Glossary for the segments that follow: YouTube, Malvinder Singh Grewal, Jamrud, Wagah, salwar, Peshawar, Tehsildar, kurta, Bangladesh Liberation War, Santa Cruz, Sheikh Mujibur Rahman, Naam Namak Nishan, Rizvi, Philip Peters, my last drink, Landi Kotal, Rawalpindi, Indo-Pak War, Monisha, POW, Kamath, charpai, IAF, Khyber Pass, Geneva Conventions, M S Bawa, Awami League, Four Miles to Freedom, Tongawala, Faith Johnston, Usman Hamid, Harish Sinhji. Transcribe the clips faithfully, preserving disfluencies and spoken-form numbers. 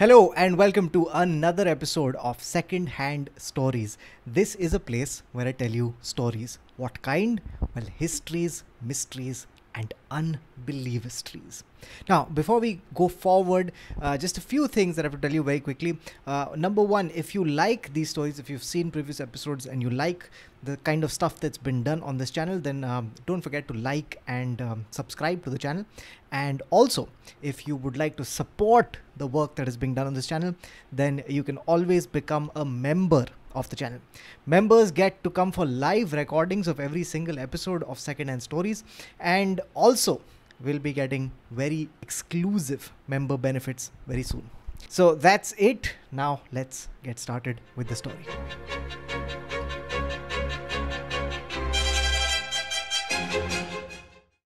Hello and welcome to another episode of Secondhand Stories. This is a place where I tell you stories. What kind? Well, histories, mysteries and unbelievable stories. Now, before we go forward, uh, just a few things that I have to tell you very quickly. Uh, number one, if you like these stories, if you've seen previous episodes and you like the kind of stuff that's been done on this channel, then um, don't forget to like and um, subscribe to the channel. And also, if you would like to support the work that is being done on this channel, then you can always become a member of the channel. Members get to come for live recordings of every single episode of Secondhand Stories, and also we'll be getting very exclusive member benefits very soon. So that's it. Now let's get started with the story.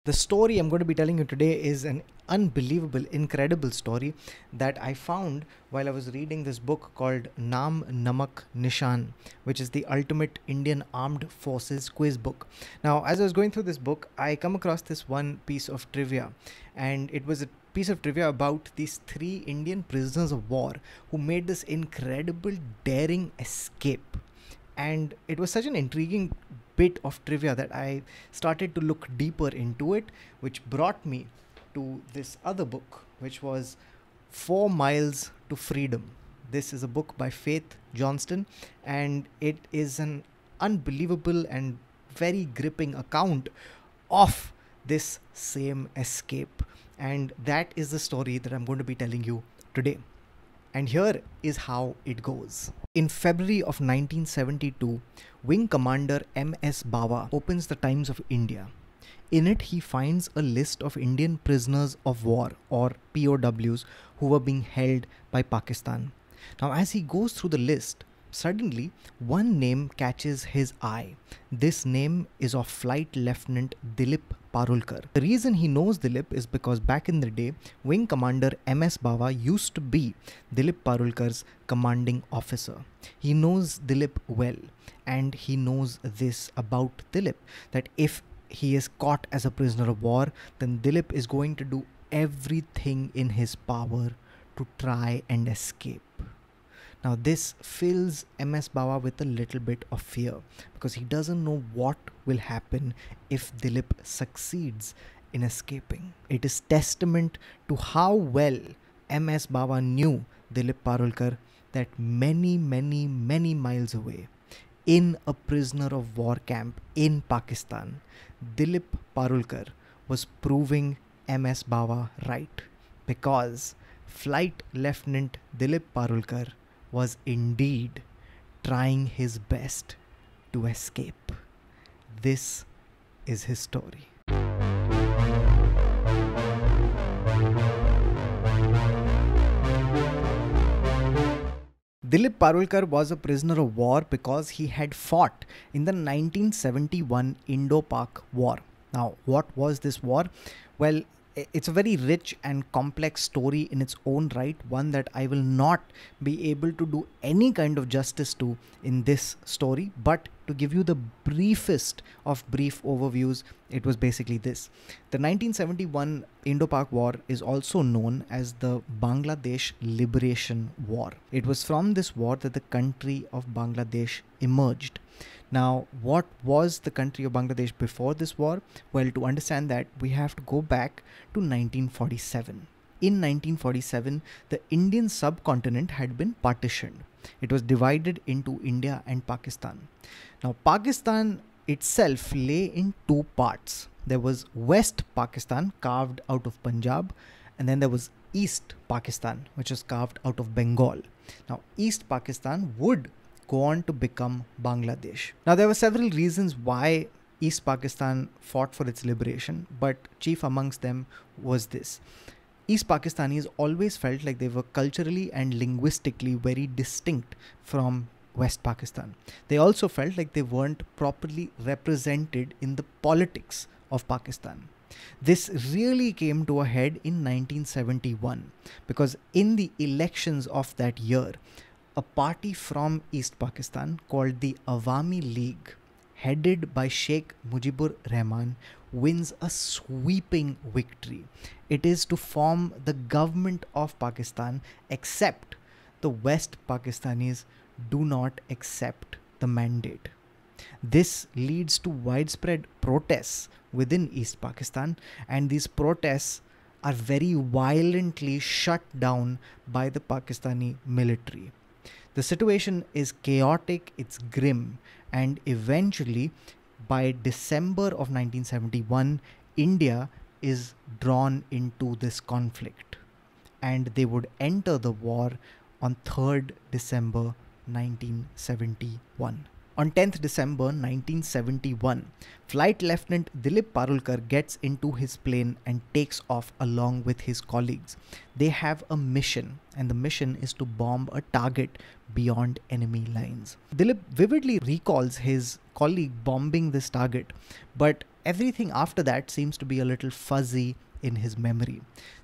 The story I'm going to be telling you today is an unbelievable, incredible story that I found while I was reading this book called Naam Namak Nishan, which is the ultimate Indian Armed Forces quiz book. Now, as I was going through this book, I come across this one piece of trivia, and it was a piece of trivia about these three Indian prisoners of war who made this incredible, daring escape. And it was such an intriguing bit of trivia that I started to look deeper into it, which brought me to this other book, which was Four Miles to Freedom. This is a book by Faith Johnston, and it is an unbelievable and very gripping account of this same escape. And that is the story that I'm going to be telling you today. And here is how it goes. In February of nineteen seventy-two, Wing Commander M S Bawa opens the Times of India. In it, he finds a list of Indian prisoners of war, or P O Ws, who were being held by Pakistan. Now, as he goes through the list, suddenly one name catches his eye. This name is of Flight Lieutenant Dilip Parulkar. The reason he knows Dilip is because back in the day, Wing Commander M S Bawa used to be Dilip Parulkar's commanding officer. He knows Dilip well, and he knows this about Dilip, that if he is caught as a prisoner of war, then Dilip is going to do everything in his power to try and escape. Now, this fills M S Bawa with a little bit of fear, because he doesn't know what will happen if Dilip succeeds in escaping. It is testament to how well M S Bawa knew Dilip Parulkar that many, many, many miles away, in a prisoner of war camp in Pakistan, Dilip Parulkar was proving M S Bawa right, because Flight Lieutenant Dilip Parulkar was indeed trying his best to escape. This is his story. Dilip Parulkar was a prisoner of war because he had fought in the nineteen seventy-one Indo-Pak War. Now, what was this war? Well, it's a very rich and complex story in its own right, one that I will not be able to do any kind of justice to in this story, but to give you the briefest of brief overviews, it was basically this. The nineteen seventy-one Indo-Pak War is also known as the Bangladesh Liberation War. It was from this war that the country of Bangladesh emerged. Now, what was the country of Bangladesh before this war? Well, to understand that, we have to go back to nineteen forty-seven. In nineteen forty-seven, the Indian subcontinent had been partitioned. It was divided into India and Pakistan. Now, Pakistan itself lay in two parts. There was West Pakistan, carved out of Punjab, and then there was East Pakistan, which was carved out of Bengal. Now, East Pakistan would go on to become Bangladesh. Now, there were several reasons why East Pakistan fought for its liberation, but chief amongst them was this. East Pakistanis always felt like they were culturally and linguistically very distinct from West Pakistan. They also felt like they weren't properly represented in the politics of Pakistan. This really came to a head in nineteen seventy-one, because in the elections of that year, a party from East Pakistan called the Awami League headed by Sheikh Mujibur Rahman, wins a sweeping victory. It is to form the government of Pakistan, except the West Pakistanis do not accept the mandate. This leads to widespread protests within East Pakistan, and these protests are very violently shut down by the Pakistani military. The situation is chaotic, it's grim, and eventually by December of nineteen seventy-one, India is drawn into this conflict, and they would enter the war on third December nineteen seventy-one. On tenth December nineteen seventy-one, Flight Lieutenant Dilip Parulkar gets into his plane and takes off along with his colleagues. They have a mission, and the mission is to bomb a target beyond enemy lines. Dilip vividly recalls his colleague bombing this target, but everything after that seems to be a little fuzzy in his memory.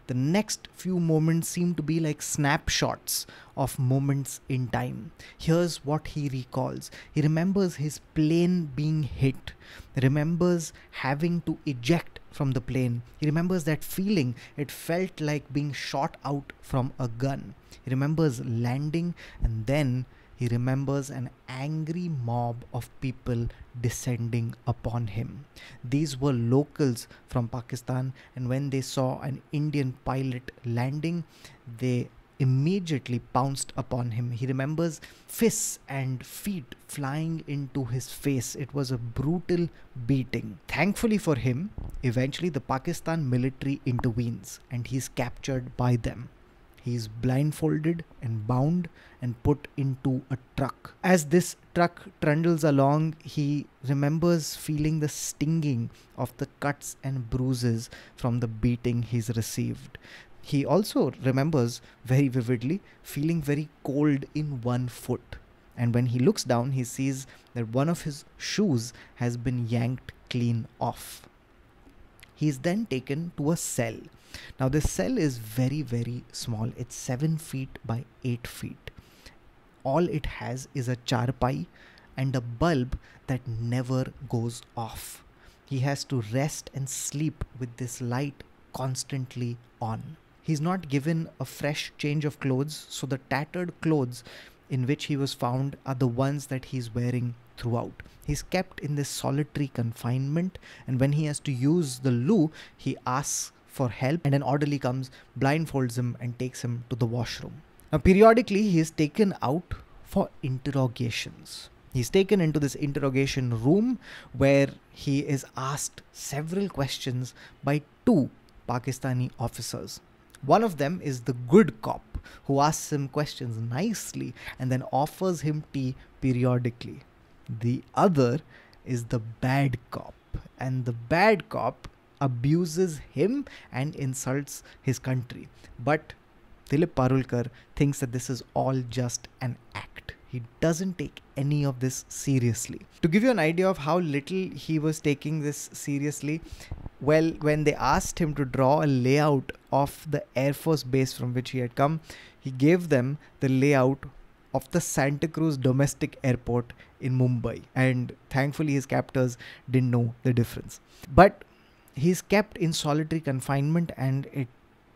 The next few moments seem to be like snapshots of moments in time. Here's what he recalls. He remembers his plane being hit, he remembers having to eject from the plane. He remembers that feeling. It felt like being shot out from a gun. He remembers landing, and then he remembers an angry mob of people descending upon him. These were locals from Pakistan, and when they saw an Indian pilot landing, they immediately pounced upon him. He remembers fists and feet flying into his face. It was a brutal beating. Thankfully for him, eventually the Pakistan military intervenes and he's captured by them. He is blindfolded and bound and put into a truck. As this truck trundles along, he remembers feeling the stinging of the cuts and bruises from the beating he's received. He also remembers very vividly feeling very cold in one foot. And when he looks down, he sees that one of his shoes has been yanked clean off. He is then taken to a cell. Now this cell is very, very small. It's seven feet by eight feet. All it has is a charpai and a bulb that never goes off. He has to rest and sleep with this light constantly on. He's not given a fresh change of clothes, so the tattered clothes in which he was found are the ones that he's wearing throughout. He's kept in this solitary confinement, and when he has to use the loo, he asks for help, and an orderly comes, blindfolds him and takes him to the washroom. Now periodically he is taken out for interrogations. He's taken into this interrogation room where he is asked several questions by two Pakistani officers. One of them is the good cop, who asks him questions nicely and then offers him tea periodically. The other is the bad cop, and the bad cop abuses him and insults his country. But Dilip Parulkar thinks that this is all just an act. He doesn't take any of this seriously. To give you an idea of how little he was taking this seriously, well, when they asked him to draw a layout of the Air Force base from which he had come, he gave them the layout of the Santa Cruz domestic airport in Mumbai, and thankfully his captors didn't know the difference. But he's kept in solitary confinement, and it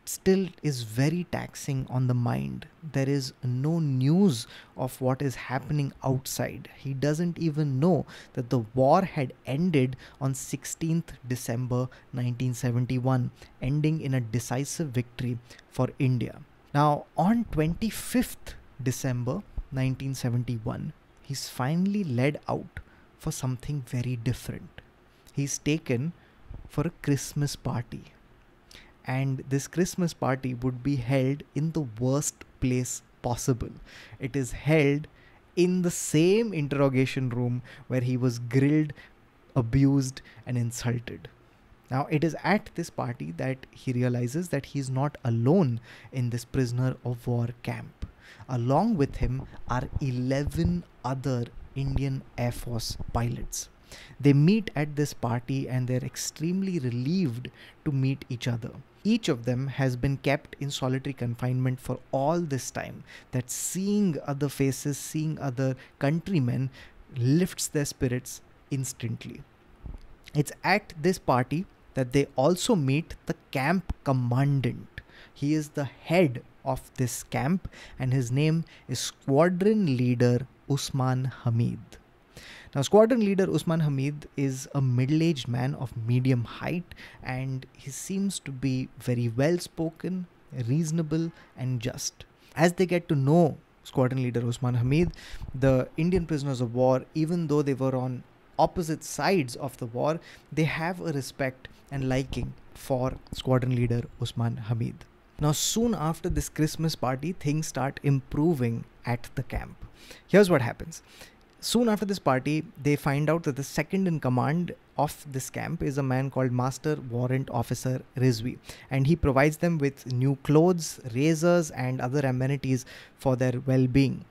still is very taxing on the mind. There is no news of what is happening outside. He doesn't even know that the war had ended on sixteenth December nineteen seventy-one, ending in a decisive victory for India. Now on twenty-fifth December nineteen seventy-one, he's finally led out for something very different. He's taken for a Christmas party, and this Christmas party would be held in the worst place possible. It is held in the same interrogation room where he was grilled, abused and insulted. Now it is at this party that he realizes that he is not alone in this prisoner of war camp. Along with him are eleven other Indian Air Force pilots. They meet at this party and they're extremely relieved to meet each other. Each of them has been kept in solitary confinement for all this time, that seeing other faces, seeing other countrymen lifts their spirits instantly. It's at this party that they also meet the camp commandant. He is the head of this camp and his name is Squadron Leader Usman Hamid. Now, Squadron Leader Usman Hamid is a middle-aged man of medium height and he seems to be very well-spoken, reasonable and just. As they get to know Squadron Leader Usman Hamid, the Indian prisoners of war, even though they were on opposite sides of the war, they have a respect and liking for Squadron Leader Usman Hamid. Now, soon after this Christmas party, things start improving at the camp. Here's what happens. Soon after this party, they find out that the second in command of this camp is a man called Master Warrant Officer Rizvi, and he provides them with new clothes, razors and other amenities for their well-being.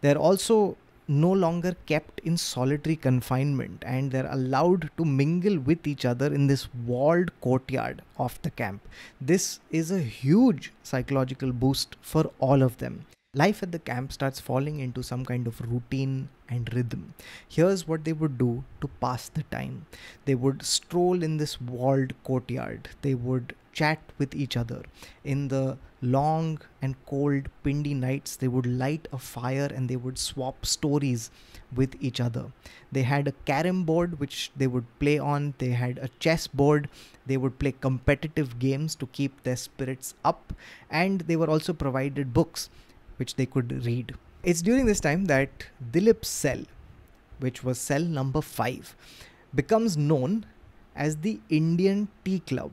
They're also no longer kept in solitary confinement and they're allowed to mingle with each other in this walled courtyard of the camp. This is a huge psychological boost for all of them. Life at the camp starts falling into some kind of routine and rhythm. Here's what they would do to pass the time. They would stroll in this walled courtyard. They would chat with each other. In the long and cold Pindi nights, they would light a fire and they would swap stories with each other. They had a carom board which they would play on. They had a chess board. They would play competitive games to keep their spirits up. And they were also provided books which they could read. It's during this time that Dilip's cell, which was cell number five, becomes known as the Indian Tea Club.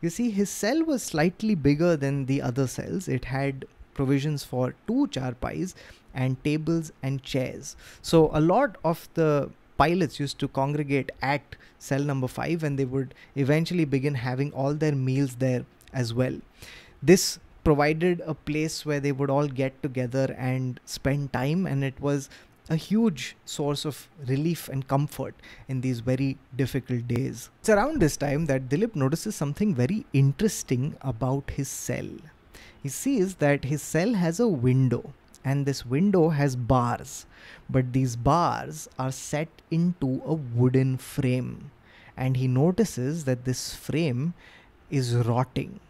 You see, his cell was slightly bigger than the other cells. It had provisions for two charpais and tables and chairs. So a lot of the pilots used to congregate at cell number five and they would eventually begin having all their meals there as well. This provided a place where they would all get together and spend time, and it was a huge source of relief and comfort in these very difficult days. It's around this time that Dilip notices something very interesting about his cell. He sees that his cell has a window and this window has bars, but these bars are set into a wooden frame and he notices that this frame is rotting.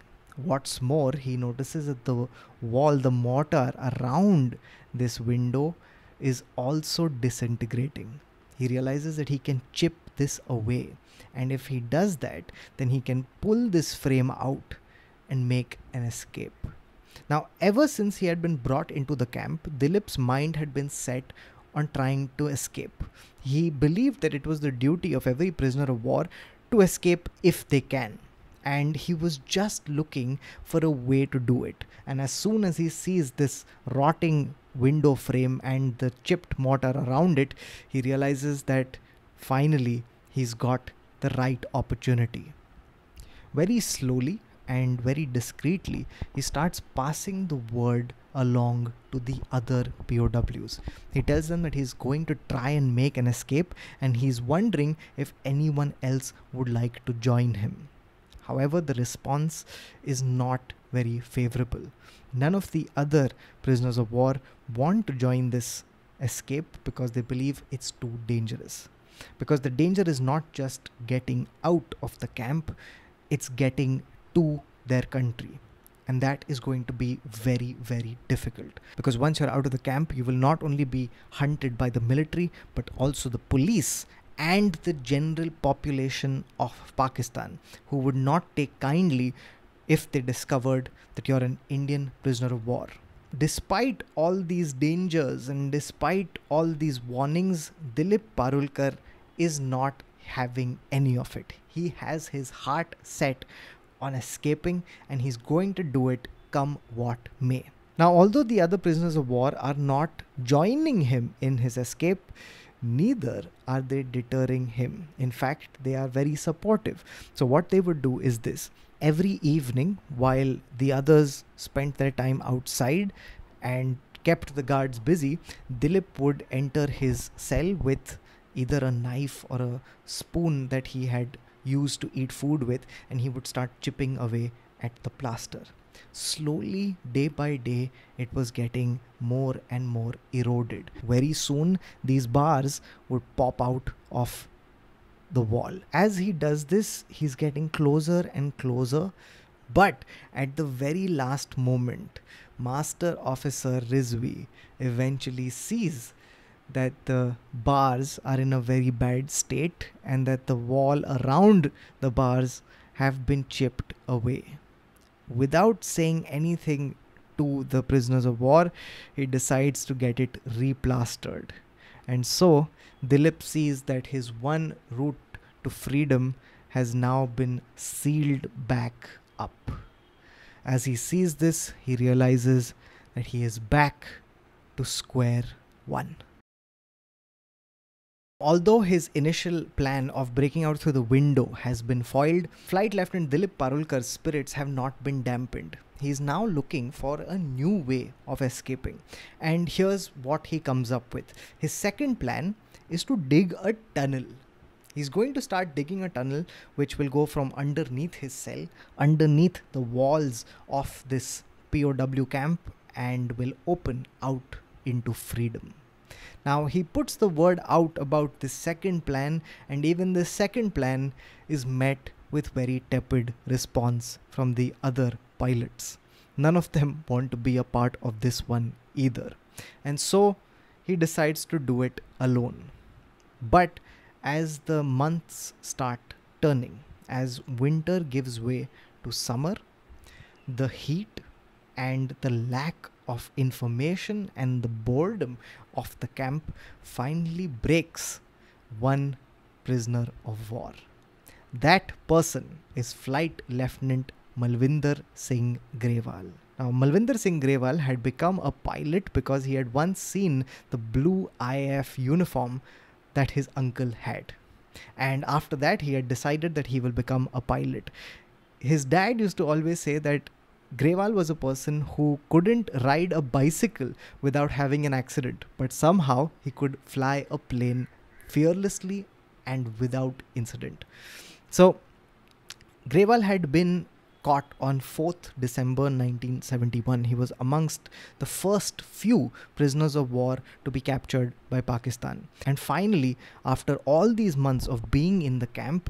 What's more, he notices that the wall, the mortar around this window is also disintegrating. He realizes that he can chip this away. And if he does that, then he can pull this frame out and make an escape. Now, ever since he had been brought into the camp, Dilip's mind had been set on trying to escape. He believed that it was the duty of every prisoner of war to escape if they can. And he was just looking for a way to do it. And as soon as he sees this rotting window frame and the chipped mortar around it, he realizes that finally he's got the right opportunity. Very slowly and very discreetly, he starts passing the word along to the other P O Ws. He tells them that he's going to try and make an escape and he's wondering if anyone else would like to join him. However, the response is not very favorable. None of the other prisoners of war want to join this escape because they believe it's too dangerous. Because the danger is not just getting out of the camp, it's getting to their country. And that is going to be very, very difficult. Because once you're out of the camp, you will not only be hunted by the military, but also the police and the general population of Pakistan, who would not take kindly if they discovered that you're an Indian prisoner of war. Despite all these dangers and despite all these warnings, Dilip Parulkar is not having any of it. He has his heart set on escaping and he's going to do it come what may. Now, although the other prisoners of war are not joining him in his escape, neither are they deterring him. In fact, they are very supportive. So what they would do is this. Every evening, while the others spent their time outside and kept the guards busy, Dilip would enter his cell with either a knife or a spoon that he had used to eat food with, and he would start chipping away at the plaster. Slowly, day by day, it was getting more and more eroded. Very soon, these bars would pop out of the wall. As he does this, he's getting closer and closer. But at the very last moment, Master Officer Rizvi eventually sees that the bars are in a very bad state and that the wall around the bars have been chipped away. Without saying anything to the prisoners of war, he decides to get it replastered. And so, Dilip sees that his one route to freedom has now been sealed back up. As he sees this, he realizes that he is back to square one. Although his initial plan of breaking out through the window has been foiled, Flight Lieutenant Dilip Parulkar's spirits have not been dampened. He is now looking for a new way of escaping. And here's what he comes up with. His second plan is to dig a tunnel. He's going to start digging a tunnel which will go from underneath his cell, underneath the walls of this P O W camp, and will open out into freedom. Now, he puts the word out about the second plan, and even the second plan is met with very tepid response from the other pilots. None of them want to be a part of this one either. And so, he decides to do it alone. But as the months start turning, as winter gives way to summer, the heat and the lack of information and the boredom of the camp finally breaks one prisoner of war. That person is Flight Lieutenant Malvinder Singh Grewal. Now, Malvinder Singh Grewal had become a pilot because he had once seen the blue I A F uniform that his uncle had. And after that, he had decided that he will become a pilot. His dad used to always say that Grewal was a person who couldn't ride a bicycle without having an accident, but somehow he could fly a plane fearlessly and without incident. So, Grewal had been caught on fourth December nineteen seventy-one. He was amongst the first few prisoners of war to be captured by Pakistan. And finally, after all these months of being in the camp,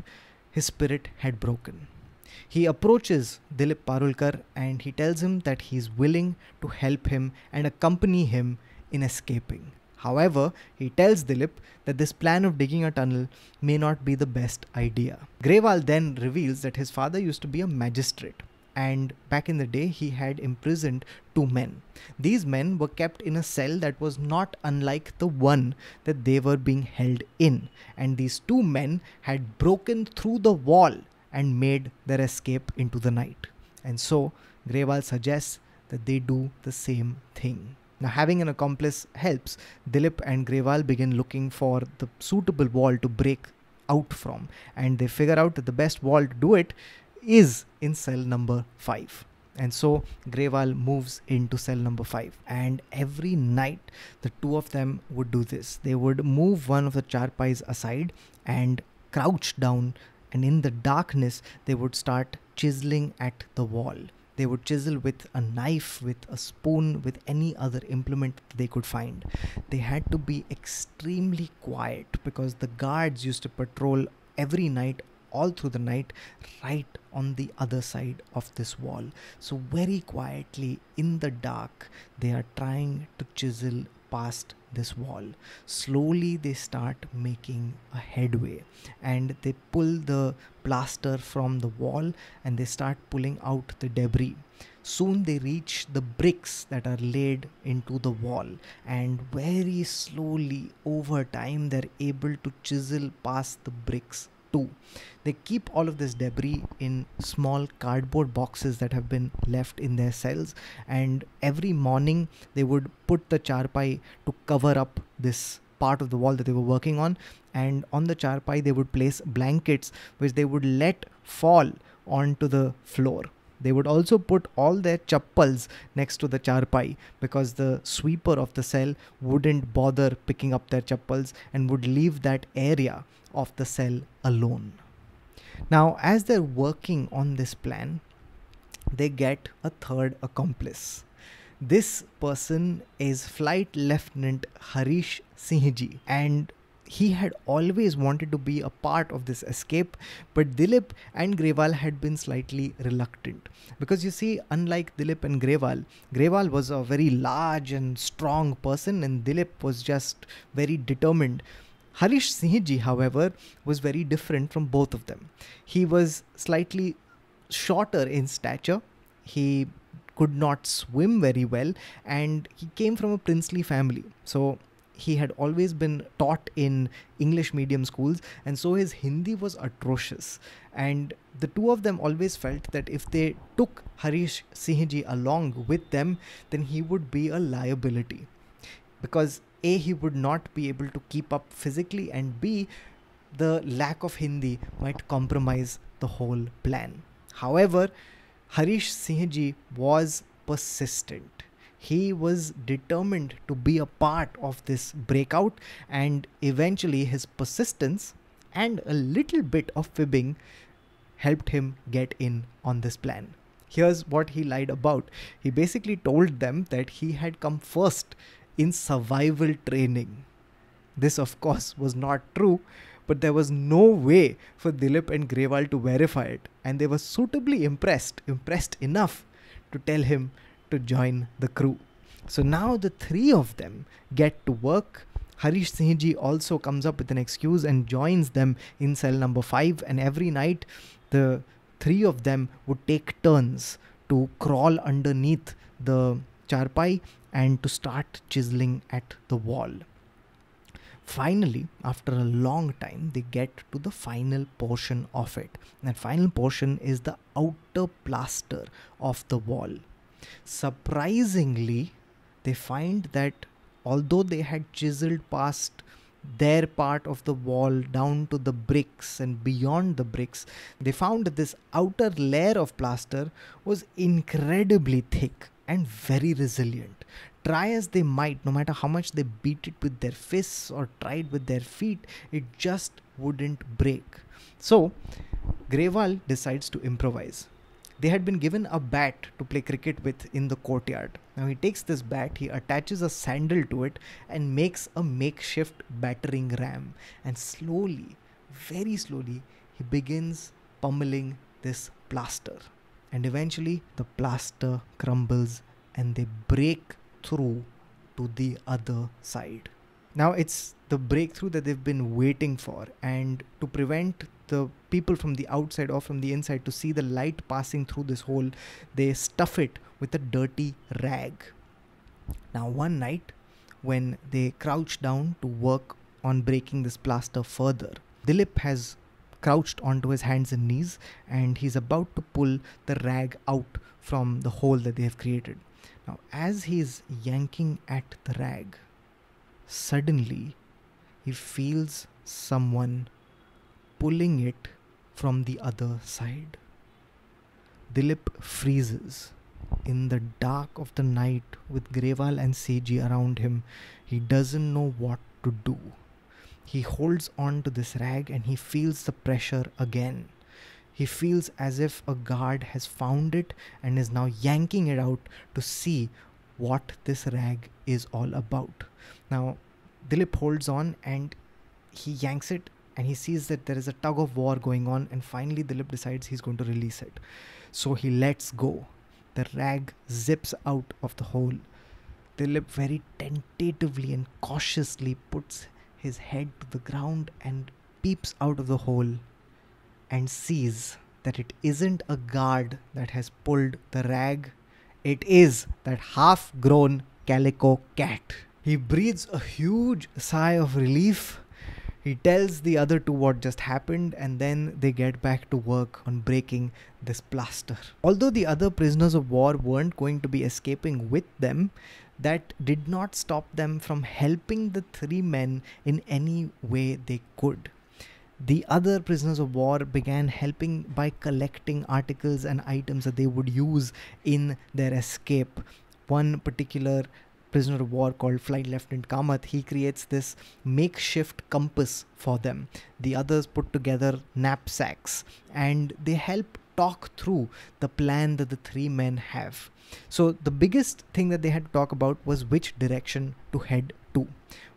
his spirit had broken. He approaches Dilip Parulkar and he tells him that he is willing to help him and accompany him in escaping. However, he tells Dilip that this plan of digging a tunnel may not be the best idea. Grewal then reveals that his father used to be a magistrate, and back in the day he had imprisoned two men. These men were kept in a cell that was not unlike the one that they were being held in, and these two men had broken through the wall and made their escape into the night. And so, Grewal suggests that they do the same thing. Now, having an accomplice helps. Dilip and Grewal begin looking for the suitable wall to break out from, and they figure out that the best wall to do it is in cell number five. And so, Grewal moves into cell number five. And every night, the two of them would do this. They would move one of the charpais aside and crouch down, and in the darkness, they would start chiseling at the wall. They would chisel with a knife, with a spoon, with any other implement they could find. They had to be extremely quiet because the guards used to patrol every night, all through the night, right on the other side of this wall. So very quietly, in the dark, they are trying to chisel past this wall. Slowly they start making a headway, and they pull the plaster from the wall and they start pulling out the debris. Soon they reach the bricks that are laid into the wall, and very slowly over time they're able to chisel past the bricks too. They keep all of this debris in small cardboard boxes that have been left in their cells, and every morning they would put the charpai to cover up this part of the wall that they were working on, and on the charpai they would place blankets which they would let fall onto the floor. They would also put all their chappals next to the charpai because the sweeper of the cell wouldn't bother picking up their chappals and would leave that area of the cell alone. Now, as they're working on this plan, they get a third accomplice. This person is Flight Lieutenant Harish Sinhji, and he had always wanted to be a part of this escape, but Dilip and Grewal had been slightly reluctant. Because you see, unlike Dilip and Grewal, Grewal was a very large and strong person and Dilip was just very determined. Harish Sinhji, however, was very different from both of them. He was slightly shorter in stature, he could not swim very well, and he came from a princely family. So he had always been taught in English medium schools, and so his Hindi was atrocious. And the two of them always felt that if they took Harish Sinhji along with them, then he would be a liability. Because A, he would not be able to keep up physically, and B, the lack of Hindi might compromise the whole plan. However, Harish Sinhji was persistent. He was determined to be a part of this breakout, and eventually his persistence and a little bit of fibbing helped him get in on this plan. Here's what he lied about. He basically told them that he had come first in survival training. This of course was not true, but there was no way for Dilip and Grewal to verify it, and they were suitably impressed, impressed enough to tell him to join the crew. So now the three of them get to work. Harish Sinhji also comes up with an excuse and joins them in cell number five, and every night the three of them would take turns to crawl underneath the charpai and to start chiseling at the wall. Finally, after a long time, they get to the final portion of it. And that final portion is the outer plaster of the wall. Surprisingly, they find that although they had chiseled past their part of the wall down to the bricks and beyond the bricks, they found that this outer layer of plaster was incredibly thick and very resilient. Try as they might, no matter how much they beat it with their fists or tried with their feet, it just wouldn't break. So Grewal decides to improvise. They had been given a bat to play cricket with in the courtyard. Now he takes this bat, he attaches a sandal to it and makes a makeshift battering ram. And slowly, very slowly, he begins pummeling this plaster. And eventually the plaster crumbles and they break through to the other side. Now it's the breakthrough that they've been waiting for, and to prevent the people from the outside or from the inside to see the light passing through this hole, they stuff it with a dirty rag. Now one night when they crouch down to work on breaking this plaster further, Dilip has crouched onto his hands and knees and he's about to pull the rag out from the hole that they have created. Now as he's yanking at the rag, suddenly he feels someone pulling it from the other side. Dilip freezes. In the dark of the night with Grewal and Sinhji around him, he doesn't know what to do. He holds on to this rag and he feels the pressure again. He feels as if a guard has found it and is now yanking it out to see what this rag is all about. Now Dilip holds on and he yanks it, and he sees that there is a tug of war going on, and finally Dilip decides he's going to release it. So he lets go. The rag zips out of the hole. Dilip very tentatively and cautiously puts his head to the ground and peeps out of the hole and sees that it isn't a guard that has pulled the rag. It is that half-grown calico cat. He breathes a huge sigh of relief. He tells the other two what just happened, and then they get back to work on breaking this plaster. Although the other prisoners of war weren't going to be escaping with them, that did not stop them from helping the three men in any way they could. The other prisoners of war began helping by collecting articles and items that they would use in their escape. One particular prisoner of war called Flight Lieutenant Kamath, he creates this makeshift compass for them. The others put together knapsacks, and they help talk through the plan that the three men have. So the biggest thing that they had to talk about was which direction to head to.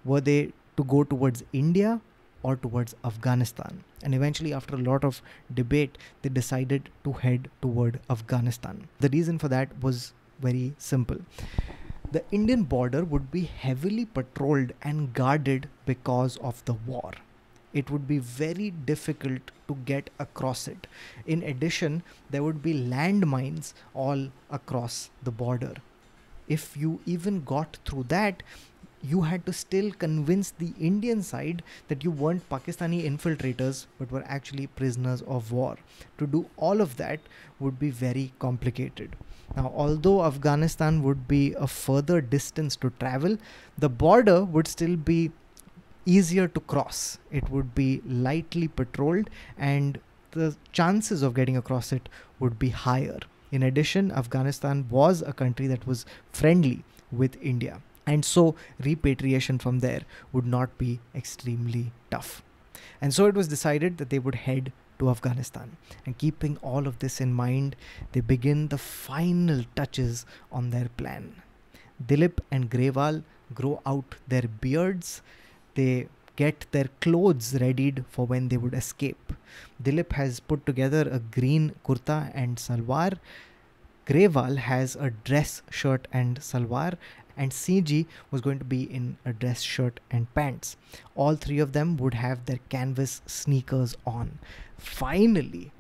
Were they to go towards India or towards Afghanistan? And eventually, after a lot of debate, they decided to head toward Afghanistan. The reason for that was very simple. The Indian border would be heavily patrolled and guarded because of the war. It would be very difficult to get across it. In addition, there would be landmines all across the border. If you even got through that, you had to still convince the Indian side that you weren't Pakistani infiltrators but were actually prisoners of war. To do all of that would be very complicated. Now, although Afghanistan would be a further distance to travel, the border would still be easier to cross. It would be lightly patrolled and the chances of getting across it would be higher. In addition, Afghanistan was a country that was friendly with India. And so repatriation from there would not be extremely tough. And so it was decided that they would head to Afghanistan. And keeping all of this in mind, they begin the final touches on their plan. Dilip and Grewal grow out their beards. They get their clothes readied for when they would escape. Dilip has put together a green kurta and salwar. Grewal has a dress shirt and salwar, and Sinhji was going to be in a dress shirt and pants. All three of them would have their canvas sneakers on. Finally,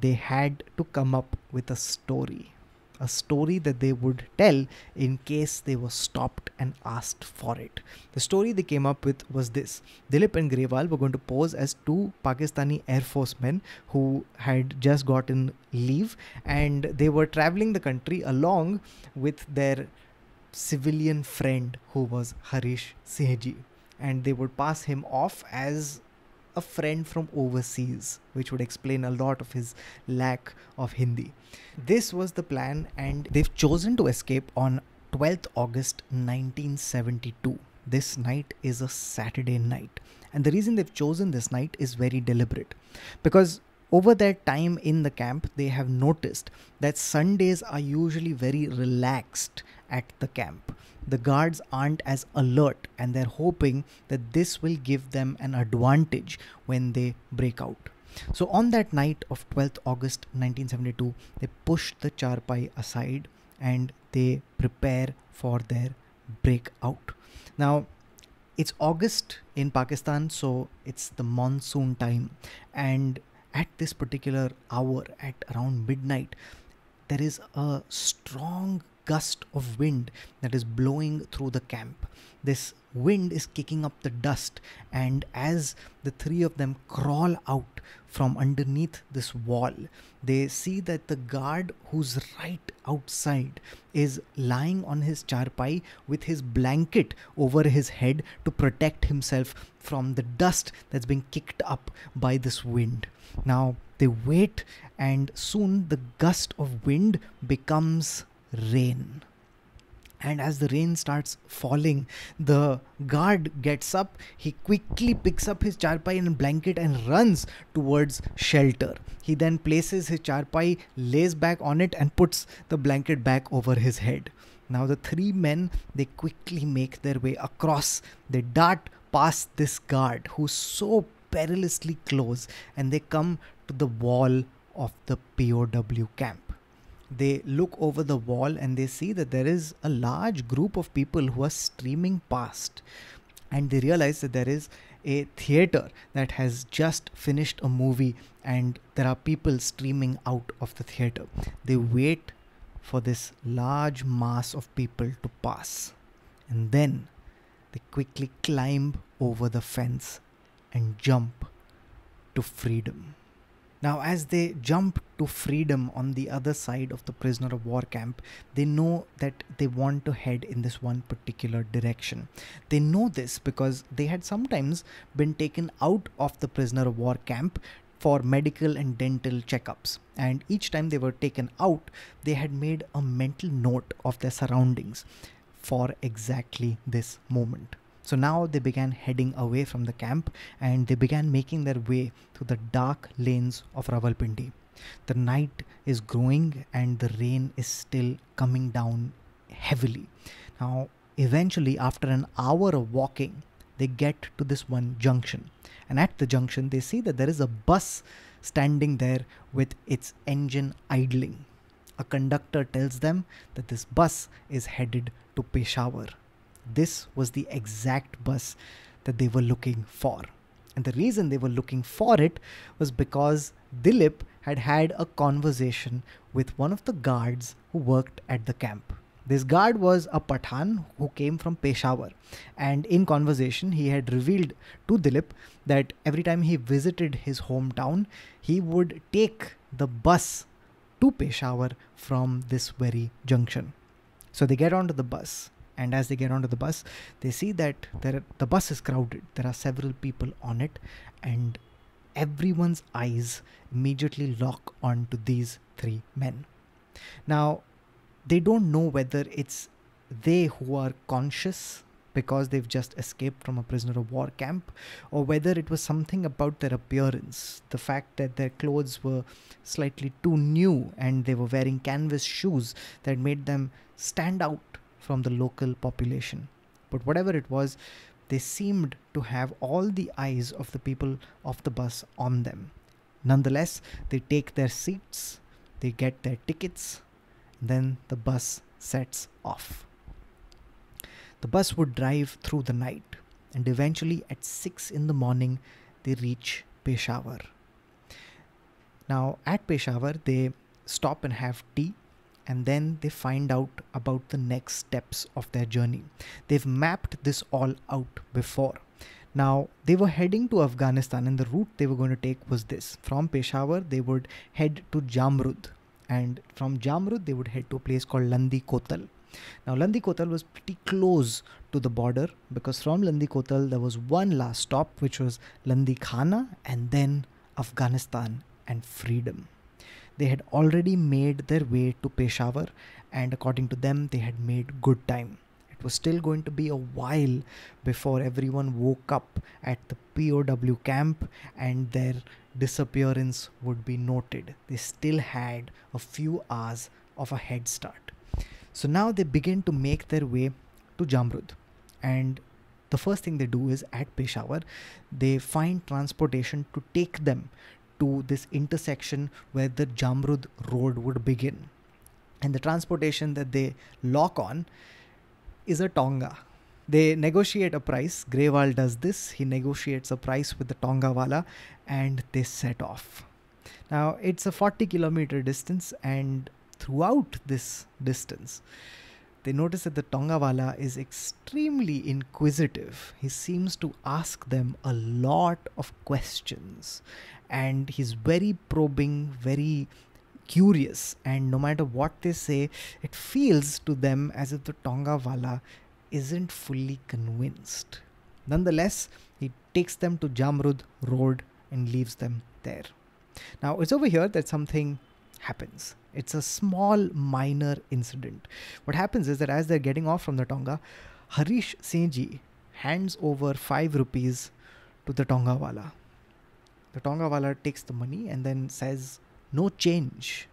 they had to come up with a story. A story that they would tell in case they were stopped and asked for it. The story they came up with was this. Dilip and Grewal were going to pose as two Pakistani Air Force men who had just gotten leave, and they were traveling the country along with their civilian friend who was Harish Sinhji, and they would pass him off as a friend from overseas, which would explain a lot of his lack of Hindi. This was the plan, and they've chosen to escape on twelfth August nineteen seventy-two. This night is a Saturday night, and the reason they've chosen this night is very deliberate, because over their time in the camp, they have noticed that Sundays are usually very relaxed at the camp. The guards aren't as alert, and they're hoping that this will give them an advantage when they break out. So on that night of twelfth August nineteen seventy-two, they push the charpai aside and they prepare for their breakout. Now, it's August in Pakistan, so it's the monsoon time, and at this particular hour, at around midnight, there is a strong gust of wind that is blowing through the camp. This wind is kicking up the dust, and as the three of them crawl out from underneath this wall, they see that the guard who's right outside is lying on his charpai with his blanket over his head to protect himself from the dust that's being kicked up by this wind. Now they wait, and soon the gust of wind becomes rain, and as the rain starts falling, the guard gets up. He quickly picks up his charpai and blanket and runs towards shelter. He then places his charpai, lays back on it, and puts the blanket back over his head. Now the three men, they quickly make their way across. They dart past this guard who's so perilously close, and they come to the wall of the P O W camp. They look over the wall and they see that there is a large group of people who are streaming past, and they realize that there is a theater that has just finished a movie and there are people streaming out of the theater. They wait for this large mass of people to pass, and then they quickly climb over the fence and jump to freedom. Now, as they jump to freedom on the other side of the prisoner of war camp, they know that they want to head in this one particular direction. They know this because they had sometimes been taken out of the prisoner of war camp for medical and dental checkups. And each time they were taken out, they had made a mental note of their surroundings for exactly this moment. So now they began heading away from the camp, and they began making their way through the dark lanes of Rawalpindi. The night is growing and the rain is still coming down heavily. Now, eventually, after an hour of walking, they get to this one junction. And at the junction, they see that there is a bus standing there with its engine idling. A conductor tells them that this bus is headed to Peshawar. This was the exact bus that they were looking for. And the reason they were looking for it was because Dilip had had a conversation with one of the guards who worked at the camp. This guard was a Pathan who came from Peshawar, and in conversation he had revealed to Dilip that every time he visited his hometown, he would take the bus to Peshawar from this very junction. So they get onto the bus, and as they get onto the bus, they see that there are, the bus is crowded. There are several people on it, and everyone's eyes immediately lock onto these three men. Now, they don't know whether it's they who are conscious because they've just escaped from a prisoner of war camp, or whether it was something about their appearance, the fact that their clothes were slightly too new and they were wearing canvas shoes that made them stand out from the local population. But whatever it was, they seemed to have all the eyes of the people of the bus on them. Nonetheless, they take their seats, they get their tickets, then the bus sets off. The bus would drive through the night, and eventually at six in the morning, they reach Peshawar. Now, at Peshawar, they stop and have tea, and then they find out about the next steps of their journey. They've mapped this all out before. Now, they were heading to Afghanistan, and the route they were going to take was this. From Peshawar, they would head to Jamrud, and from Jamrud, they would head to a place called Landi Kotal. Now, Landi Kotal was pretty close to the border, because from Landi Kotal, there was one last stop, which was Landi Khana, and then Afghanistan and freedom. They had already made their way to Peshawar, and according to them, they had made good time. It was still going to be a while before everyone woke up at the P O W camp and their disappearance would be noted. They still had a few hours of a head start. So now they begin to make their way to Jamrud, and the first thing they do is at Peshawar, they find transportation to take them to this intersection where the Jamrud road would begin. And the transportation that they lock on is a Tonga. They negotiate a price. Grewal does this. He negotiates a price with the Tonga wala, and they set off. Now, it's a forty kilometer distance, and throughout this distance, they notice that the Tongawala is extremely inquisitive. He seems to ask them a lot of questions, and he's very probing, very curious, and no matter what they say, it feels to them as if the Tongawala isn't fully convinced. Nonetheless, he takes them to Jamrud Road and leaves them there. Now, it's over here that something happens. It's a small minor incident. What happens is that as they're getting off from the Tonga, Harish Sinhji hands over five rupees to the Tonga wala. The Tonga wala takes the money and then says, "No change."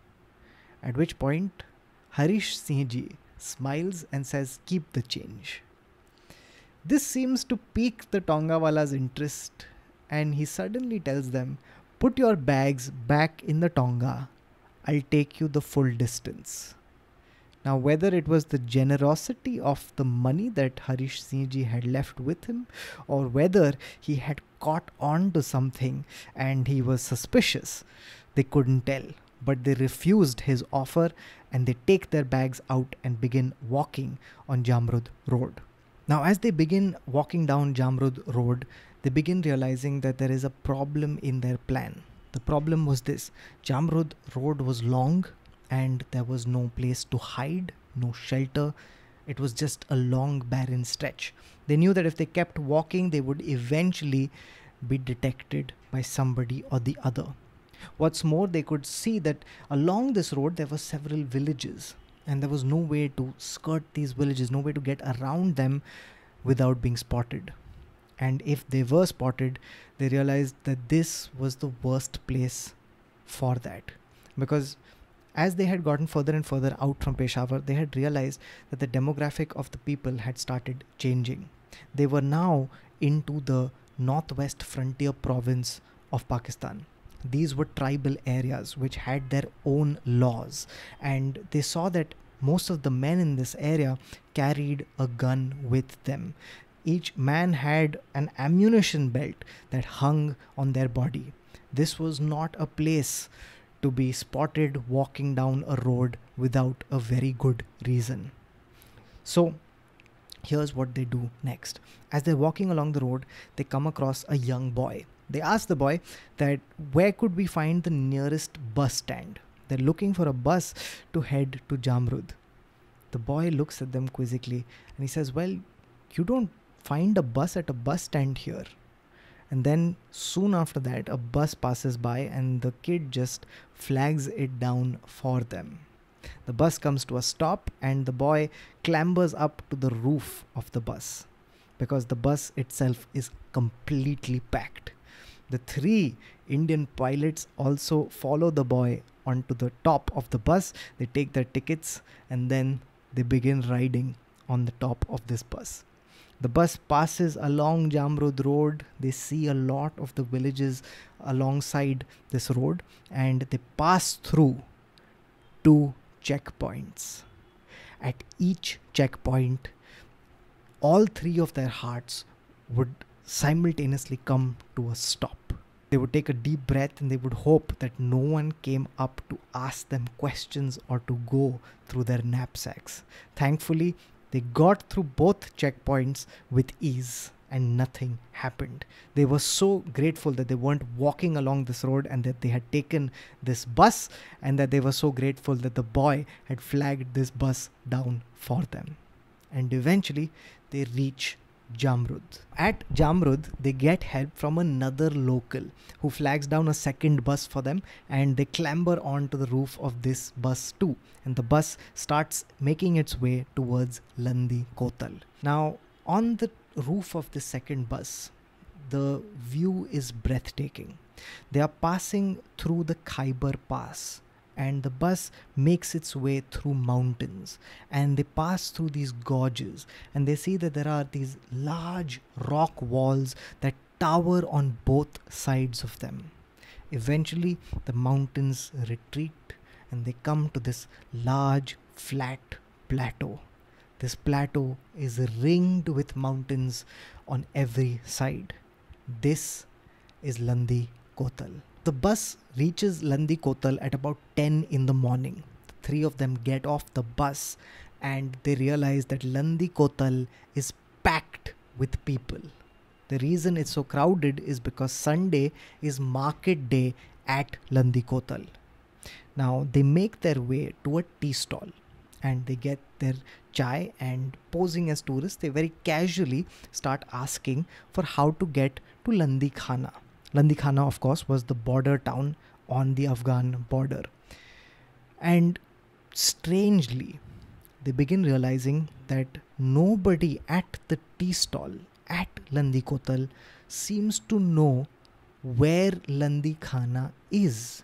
At which point, Harish Sinhji smiles and says, "Keep the change." This seems to pique the Tonga wala's interest, and he suddenly tells them, "Put your bags back in the Tonga. I'll take you the full distance." Now, whether it was the generosity of the money that Harish Sinhji had left with him, or whether he had caught on to something and he was suspicious, they couldn't tell. But they refused his offer, and they take their bags out and begin walking on Jamrud Road. Now, as they begin walking down Jamrud Road, they begin realizing that there is a problem in their plan. The problem was this: Jamrud Road was long and there was no place to hide, no shelter. It was just a long, barren stretch. They knew that if they kept walking, they would eventually be detected by somebody or the other. What's more, they could see that along this road, there were several villages, and there was no way to skirt these villages, no way to get around them without being spotted. And if they were spotted, they realized that this was the worst place for that. because as they had gotten further and further out from Peshawar, they had realized that the demographic of the people had started changing. They were now into the northwest frontier province of Pakistan. These were tribal areas which had their own laws, and they saw that most of the men in this area carried a gun with them. Each man had an ammunition belt that hung on their body. This was not a place to be spotted walking down a road without a very good reason. So here's what they do next. As they're walking along the road, they come across a young boy. They ask the boy that where could we find the nearest bus stand? They're looking for a bus to head to Jamrud. The boy looks at them quizzically and he says, well, you don't find a bus at a bus stand here. And then soon after that, a bus passes by and the kid just flags it down for them. The bus comes to a stop and the boy clambers up to the roof of the bus because the bus itself is completely packed. The three Indian pilots also follow the boy onto the top of the bus. They take their tickets and then they begin riding on the top of this bus. The bus passes along Jamrud Road. They see a lot of the villages alongside this road and they pass through two checkpoints. At each checkpoint, all three of their hearts would simultaneously come to a stop. They would take a deep breath and they would hope that no one came up to ask them questions or to go through their knapsacks. Thankfully, they got through both checkpoints with ease and nothing happened. They were so grateful that they weren't walking along this road and that they had taken this bus, and that they were so grateful that the boy had flagged this bus down for them. And eventually they reach Jamrud. At Jamrud, they get help from another local who flags down a second bus for them, and they clamber onto the roof of this bus too. And the bus starts making its way towards Landi Kotal. Now, on the roof of the second bus, the view is breathtaking. They are passing through the Khyber Pass, and the bus makes its way through mountains, and they pass through these gorges, and they see that there are these large rock walls that tower on both sides of them. Eventually, the mountains retreat and they come to this large flat plateau. This plateau is ringed with mountains on every side. This is Landi Kotal. The bus reaches Landi Kotal at about ten in the morning. The three of them get off the bus and they realize that Landi Kotal is packed with people. The reason it's so crowded is because Sunday is market day at Landi Kotal. Now they make their way to a tea stall and they get their chai, and posing as tourists, they very casually start asking for how to get to Landi Khana. Landi Khana, of course, was the border town on the Afghan border. And strangely, they begin realizing that nobody at the tea stall at Landi Kotal seems to know where Landi Khana is.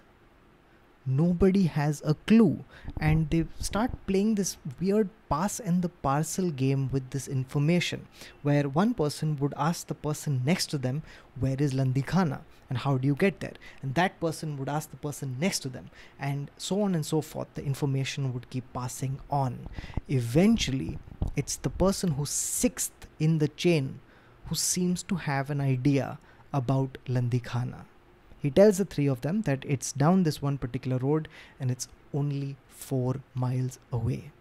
Nobody has a clue, and they start playing this weird pass and the parcel game with this information, where one person would ask the person next to them, where is Landi Khana and how do you get there? And that person would ask the person next to them, and so on and so forth. The information would keep passing on. Eventually, it's the person who's sixth in the chain who seems to have an idea about Landi Khana. He tells the three of them that it's down this one particular road and it's only four miles away.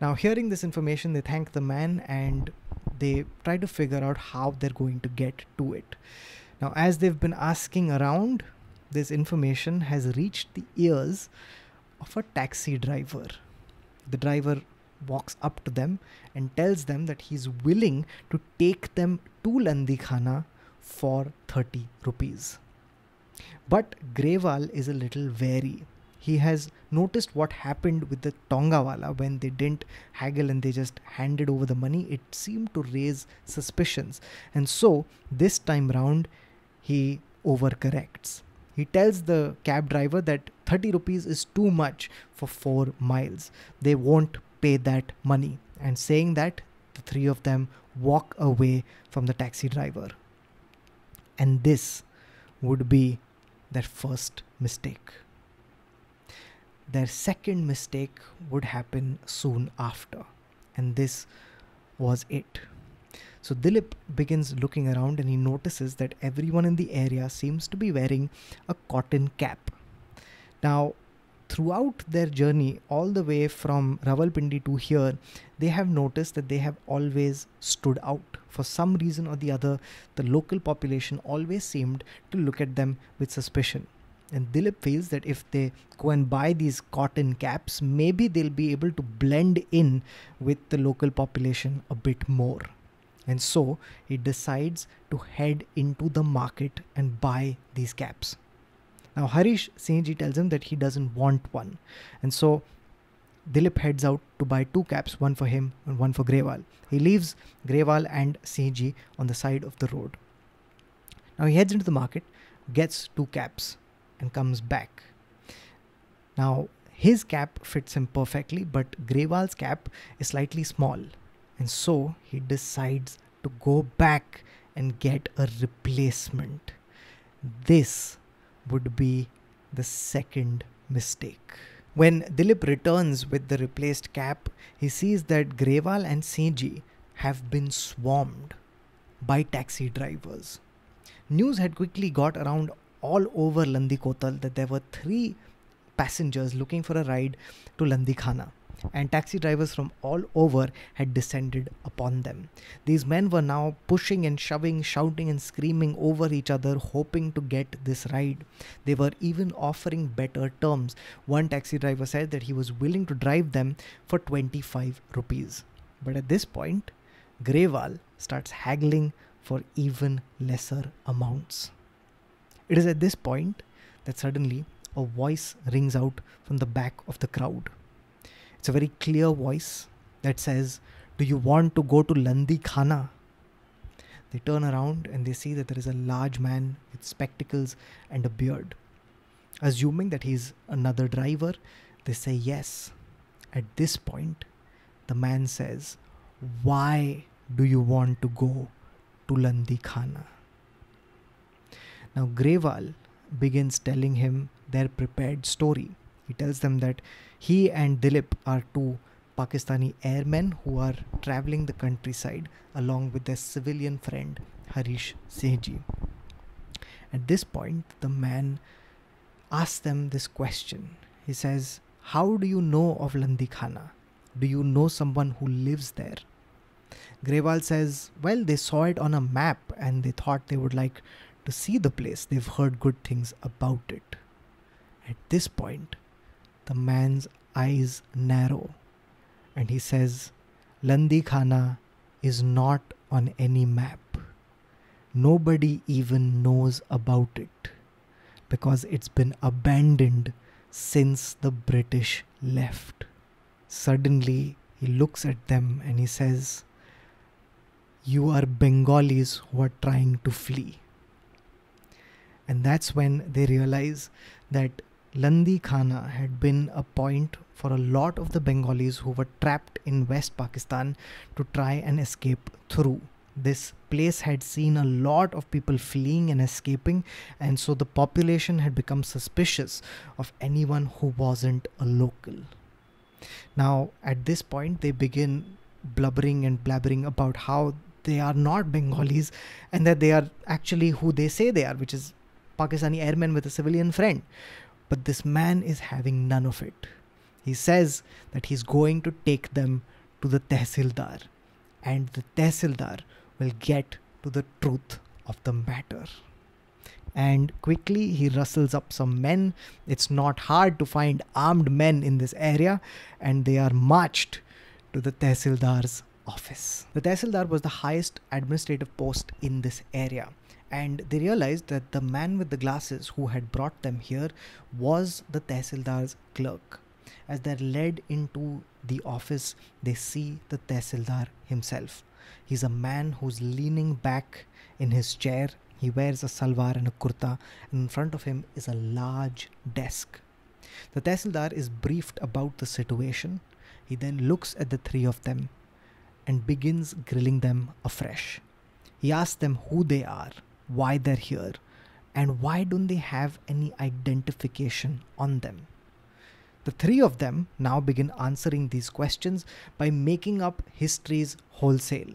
Now, hearing this information, they thank the man and they try to figure out how they're going to get to it. Now, as they've been asking around, this information has reached the ears of a taxi driver. The driver walks up to them and tells them that he's willing to take them to Landi Khana for thirty rupees. But Grewal is a little wary. He has noticed what happened with the Tongawala when they didn't haggle and they just handed over the money. It seemed to raise suspicions. And so this time round, he overcorrects. He tells the cab driver that thirty rupees is too much for four miles. They won't pay that money. And saying that, the three of them walk away from the taxi driver. And this would be their first mistake. Their second mistake would happen soon after. And this was it. So Dilip begins looking around and he notices that everyone in the area seems to be wearing a cotton cap. Now, throughout their journey, all the way from Rawalpindi to here, they have noticed that they have always stood out. For some reason or the other, the local population always seemed to look at them with suspicion. And Dilip feels that if they go and buy these cotton caps, maybe they'll be able to blend in with the local population a bit more. And so he decides to head into the market and buy these caps. Now Harish Sinhji tells him that he doesn't want one. And so Dilip heads out to buy two caps, one for him and one for Grewal. He leaves Grewal and Sinhji on the side of the road. Now he heads into the market, gets two caps and comes back. Now his cap fits him perfectly, but Grewal's cap is slightly small. And so he decides to go back and get a replacement. This would be the second mistake. When Dilip returns with the replaced cap, he sees that Grewal and Sinhji have been swarmed by taxi drivers. News had quickly got around all over Landi Kotal that there were three passengers looking for a ride to Landi Khana, and taxi drivers from all over had descended upon them. These men were now pushing and shoving, shouting and screaming over each other, hoping to get this ride. They were even offering better terms. One taxi driver said that he was willing to drive them for twenty-five rupees. But at this point, Grewal starts haggling for even lesser amounts. It is at this point that suddenly a voice rings out from the back of the crowd. It's a very clear voice that says, "Do you want to go to Landi Khana?" They turn around and they see that there is a large man with spectacles and a beard. Assuming that he's another driver, they say yes. At this point, the man says, "Why do you want to go to Landi Khana?" Now Grewal begins telling him their prepared story. He tells them that he and Dilip are two Pakistani airmen who are traveling the countryside along with their civilian friend Harish Sinhji. At this point, the man asks them this question. He says, "How do you know of Landi Khana? Do you know someone who lives there?" Grewal says, "Well, they saw it on a map and they thought they would like to see the place. They've heard good things about it." At this point, the man's eyes narrow and he says, "Landi Khana is not on any map. Nobody even knows about it because it's been abandoned since the British left." Suddenly, he looks at them and he says, "You are Bengalis who are trying to flee." And that's when they realize that Landi Khana had been a point for a lot of the Bengalis who were trapped in West Pakistan to try and escape through. This place had seen a lot of people fleeing and escaping, and so the population had become suspicious of anyone who wasn't a local. Now, at this point, they begin blubbering and blabbering about how they are not Bengalis and that they are actually who they say they are, which is Pakistani airmen with a civilian friend. But this man is having none of it. He says that he's going to take them to the Tehsildar, and the Tehsildar will get to the truth of the matter. And quickly he rustles up some men. It's not hard to find armed men in this area, and they are marched to the Tehsildar's office. The Tehsildar was the highest administrative post in this area. And they realized that the man with the glasses who had brought them here was the Tehsildar's clerk. As they're led into the office, they see the Tehsildar himself. He's a man who's leaning back in his chair He wears a salwar and a kurta, and in front of him is a large desk. The Tehsildar is briefed about the situation. He then looks at the three of them and begins grilling them afresh. He asks them who they are, why they're here, and why don't they have any identification on them. The three of them now begin answering these questions by making up histories wholesale.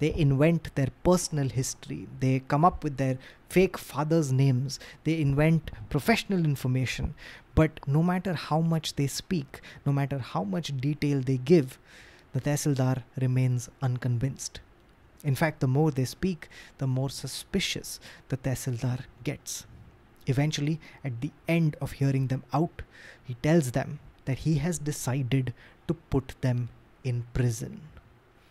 They invent their personal history. They come up with their fake fathers' names. They invent professional information. But no matter how much they speak, no matter how much detail they give, the Tehsildar remains unconvinced. In fact, the more they speak, the more suspicious the Tehsildar gets. Eventually, at the end of hearing them out, he tells them that he has decided to put them in prison.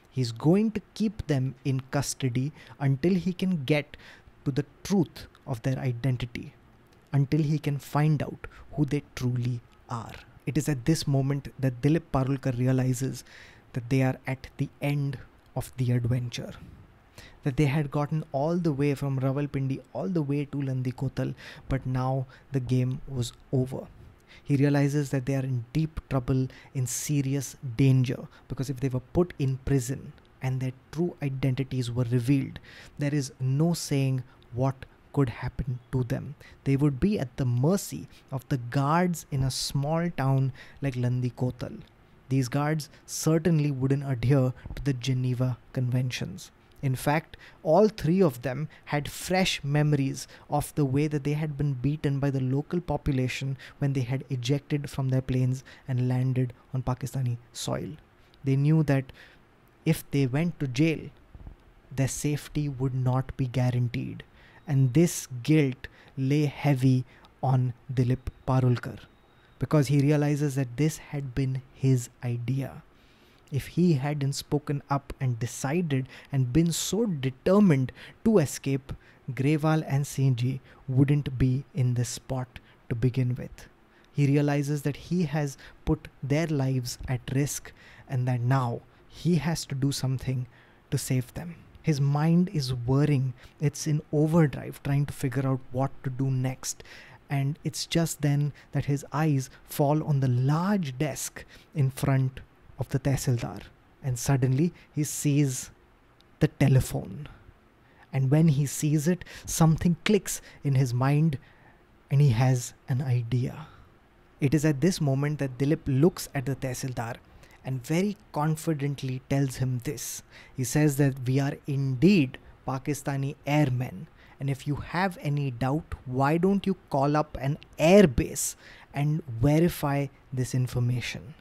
He's going to keep them in custody until he can get to the truth of their identity, until he can find out who they truly are. It is at this moment that Dilip Parulkar realizes that they are at the end of the adventure, that they had gotten all the way from Rawalpindi all the way to Landi Kotal, but now the game was over. He realizes that they are in deep trouble, in serious danger, because if they were put in prison and their true identities were revealed, there is no saying what could happen to them. They would be at the mercy of the guards in a small town like Landi Kotal. These guards certainly wouldn't adhere to the Geneva Conventions. In fact, all three of them had fresh memories of the way that they had been beaten by the local population when they had ejected from their planes and landed on Pakistani soil. They knew that if they went to jail, their safety would not be guaranteed. And this guilt lay heavy on Dilip Parulkar, because he realizes that this had been his idea. If he hadn't spoken up and decided and been so determined to escape, Grewal and Sinhji wouldn't be in this spot to begin with. He realizes that he has put their lives at risk and that now he has to do something to save them. His mind is whirring. It's in overdrive trying to figure out what to do next. And it's just then that his eyes fall on the large desk in front of the Tehsildar, and suddenly he sees the telephone, and when he sees it, something clicks in his mind and he has an idea. It is at this moment that Dilip looks at the Tehsildar and very confidently tells him this. He says that we are indeed Pakistani airmen, and if you have any doubt, why don't you call up an airbase and verify this information?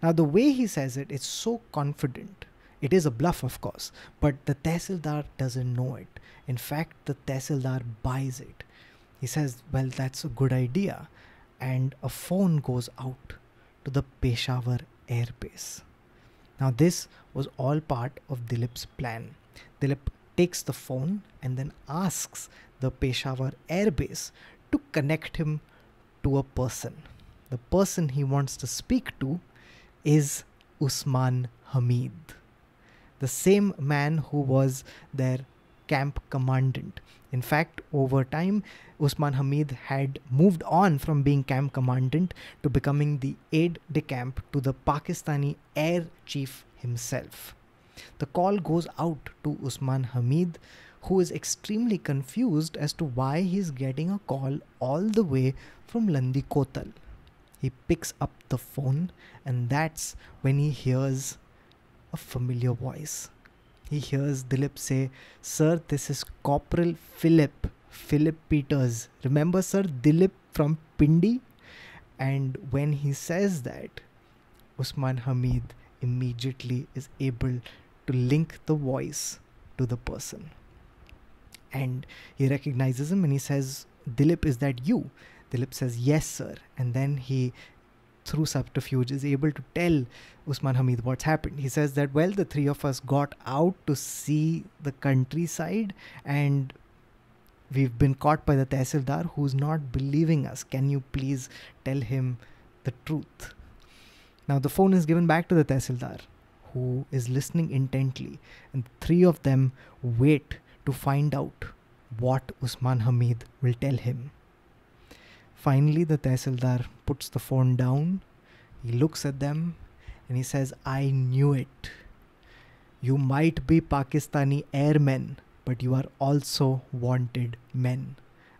Now, the way he says it is so confident. It is a bluff, of course, but the Tehsildar doesn't know it. In fact, the Tehsildar buys it. He says, well, that's a good idea. And a phone goes out to the Peshawar airbase. Now, this was all part of Dilip's plan. Dilip takes the phone and then asks the Peshawar airbase to connect him to a person. The person he wants to speak to is Usman Hamid, the same man who was their camp commandant. In fact, over time, Usman Hamid had moved on from being camp commandant to becoming the aide-de-camp to the Pakistani air chief himself. The call goes out to Usman Hamid, who is extremely confused as to why he is getting a call all the way from Landi Kotal. He picks up the phone, and that's when he hears a familiar voice. He hears Dilip say, "Sir, this is Corporal Philip, Philip Peters. Remember, sir, Dilip from Pindi?" And when he says that, Usman Hamid immediately is able to link the voice to the person. And he recognizes him and he says, "Dilip, is that you?" Dilip says, "Yes, sir." And then he, through subterfuge, is able to tell Usman Hamid what's happened. He says that, well, the three of us got out to see the countryside and we've been caught by the Tehsildar, who's not believing us. Can you please tell him the truth? Now, the phone is given back to the Tehsildar, who is listening intently, and three of them wait to find out what Usman Hamid will tell him. Finally, the Tehsildar puts the phone down, he looks at them and he says, "I knew it. You might be Pakistani airmen, but you are also wanted men.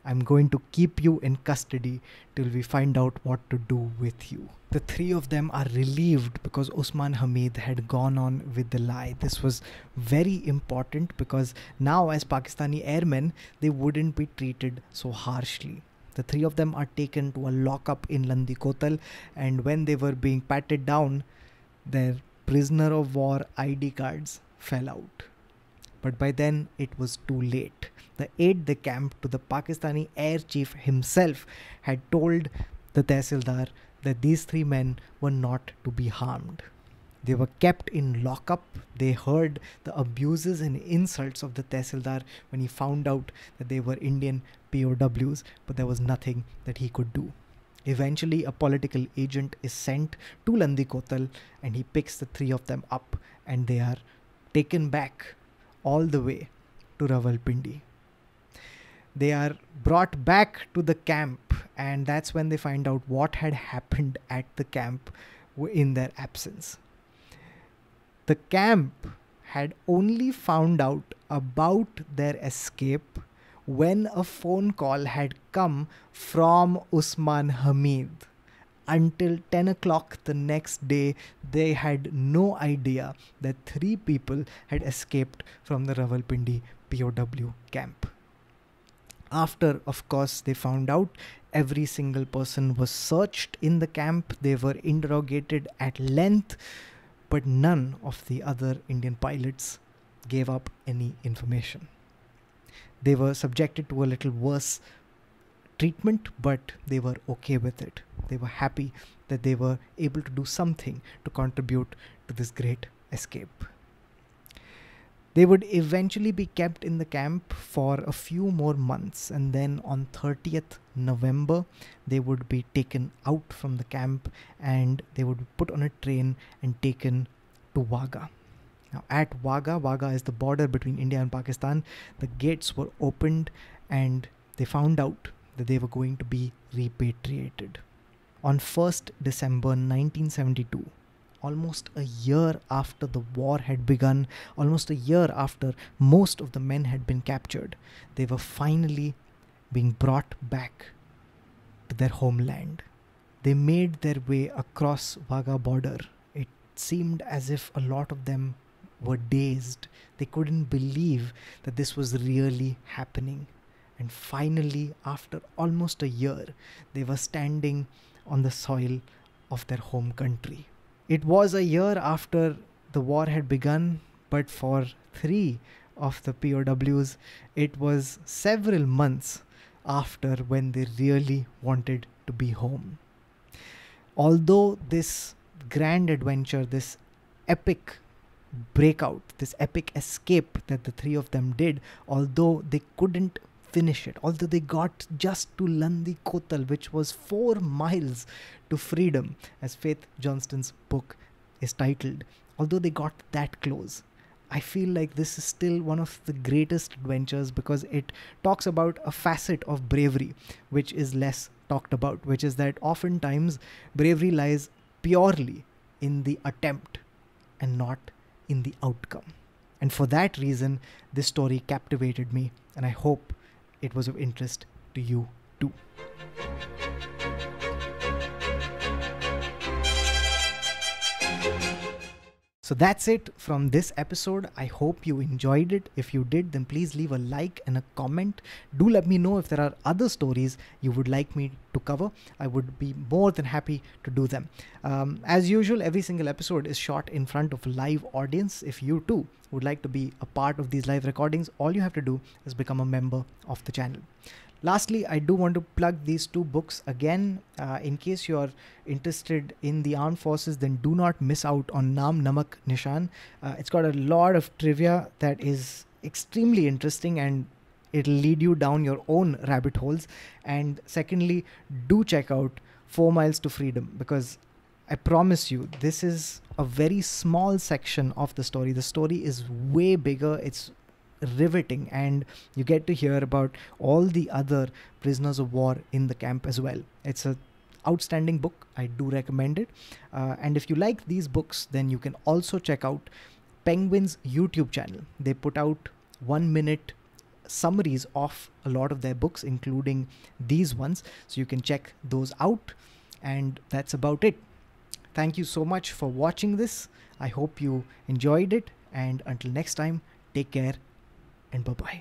I'm going to keep you in custody till we find out what to do with you." The three of them are relieved because Usman Hamid had gone on with the lie. This was very important because now as Pakistani airmen, they wouldn't be treated so harshly. The three of them are taken to a lockup in Landi Kotal, and when they were being patted down, their prisoner of war I D cards fell out. But by then it was too late. The aide de camp to the Pakistani air chief himself had told the Tehsildar that these three men were not to be harmed. They were kept in lockup. They heard the abuses and insults of the Tehsildar when he found out that they were Indian P O Ws, but there was nothing that he could do. Eventually, a political agent is sent to Landi Kotal and he picks the three of them up, and they are taken back all the way to Rawalpindi. They are brought back to the camp, and that's when they find out what had happened at the camp in their absence. The camp had only found out about their escape when a phone call had come from Usman Hamid. Until ten o'clock the next day, they had no idea that three people had escaped from the Rawalpindi P O W camp. After, of course, they found out, every single person was searched in the camp. They were interrogated at length, but none of the other Indian pilots gave up any information. They were subjected to a little worse treatment, but they were okay with it. They were happy that they were able to do something to contribute to this great escape. They would eventually be kept in the camp for a few more months, and then on thirtieth November, they would be taken out from the camp and they would be put on a train and taken to Wagah. Now at Wagah, Wagah is the border between India and Pakistan, the gates were opened and they found out that they were going to be repatriated. On first December nineteen seventy-two, almost a year after the war had begun, almost a year after most of the men had been captured, they were finally being brought back to their homeland. They made their way across Wagah border. It seemed as if a lot of them were dazed. They couldn't believe that this was really happening. And finally, after almost a year, they were standing on the soil of their home country. It was a year after the war had begun, but for three of the P O Ws, it was several months after when they really wanted to be home. Although this grand adventure, this epic breakout, this epic escape that the three of them did, although they couldn't finish it, although they got just to Landi Kotal, which was four miles to freedom, as Faith Johnston's book is titled, although they got that close, I feel like this is still one of the greatest adventures because it talks about a facet of bravery which is less talked about, which is that oftentimes bravery lies purely in the attempt and not in the outcome. And for that reason, this story captivated me, and I hope it was of interest to you too. So that's it from this episode. I hope you enjoyed it. If you did, then please leave a like and a comment. Do let me know if there are other stories you would like me to cover. I would be more than happy to do them. Um, as usual, every single episode is shot in front of a live audience. If you too would like to be a part of these live recordings, all you have to do is become a member of the channel. Lastly, I do want to plug these two books again. Uh, in case you are interested in the armed forces, then do not miss out on Naam Namak Nishan. Uh, it's got a lot of trivia that is extremely interesting and it'll lead you down your own rabbit holes. And secondly, do check out Four Miles to Freedom, because I promise you, this is a very small section of the story. The story is way bigger. It's riveting, and you get to hear about all the other prisoners of war in the camp as well. It's a outstanding book. I do recommend it. Uh, and if you like these books, then you can also check out Penguin's YouTube channel. They put out one minute summaries of a lot of their books, including these ones. So you can check those out. And that's about it. Thank you so much for watching this. I hope you enjoyed it. And until next time, take care and bye-bye.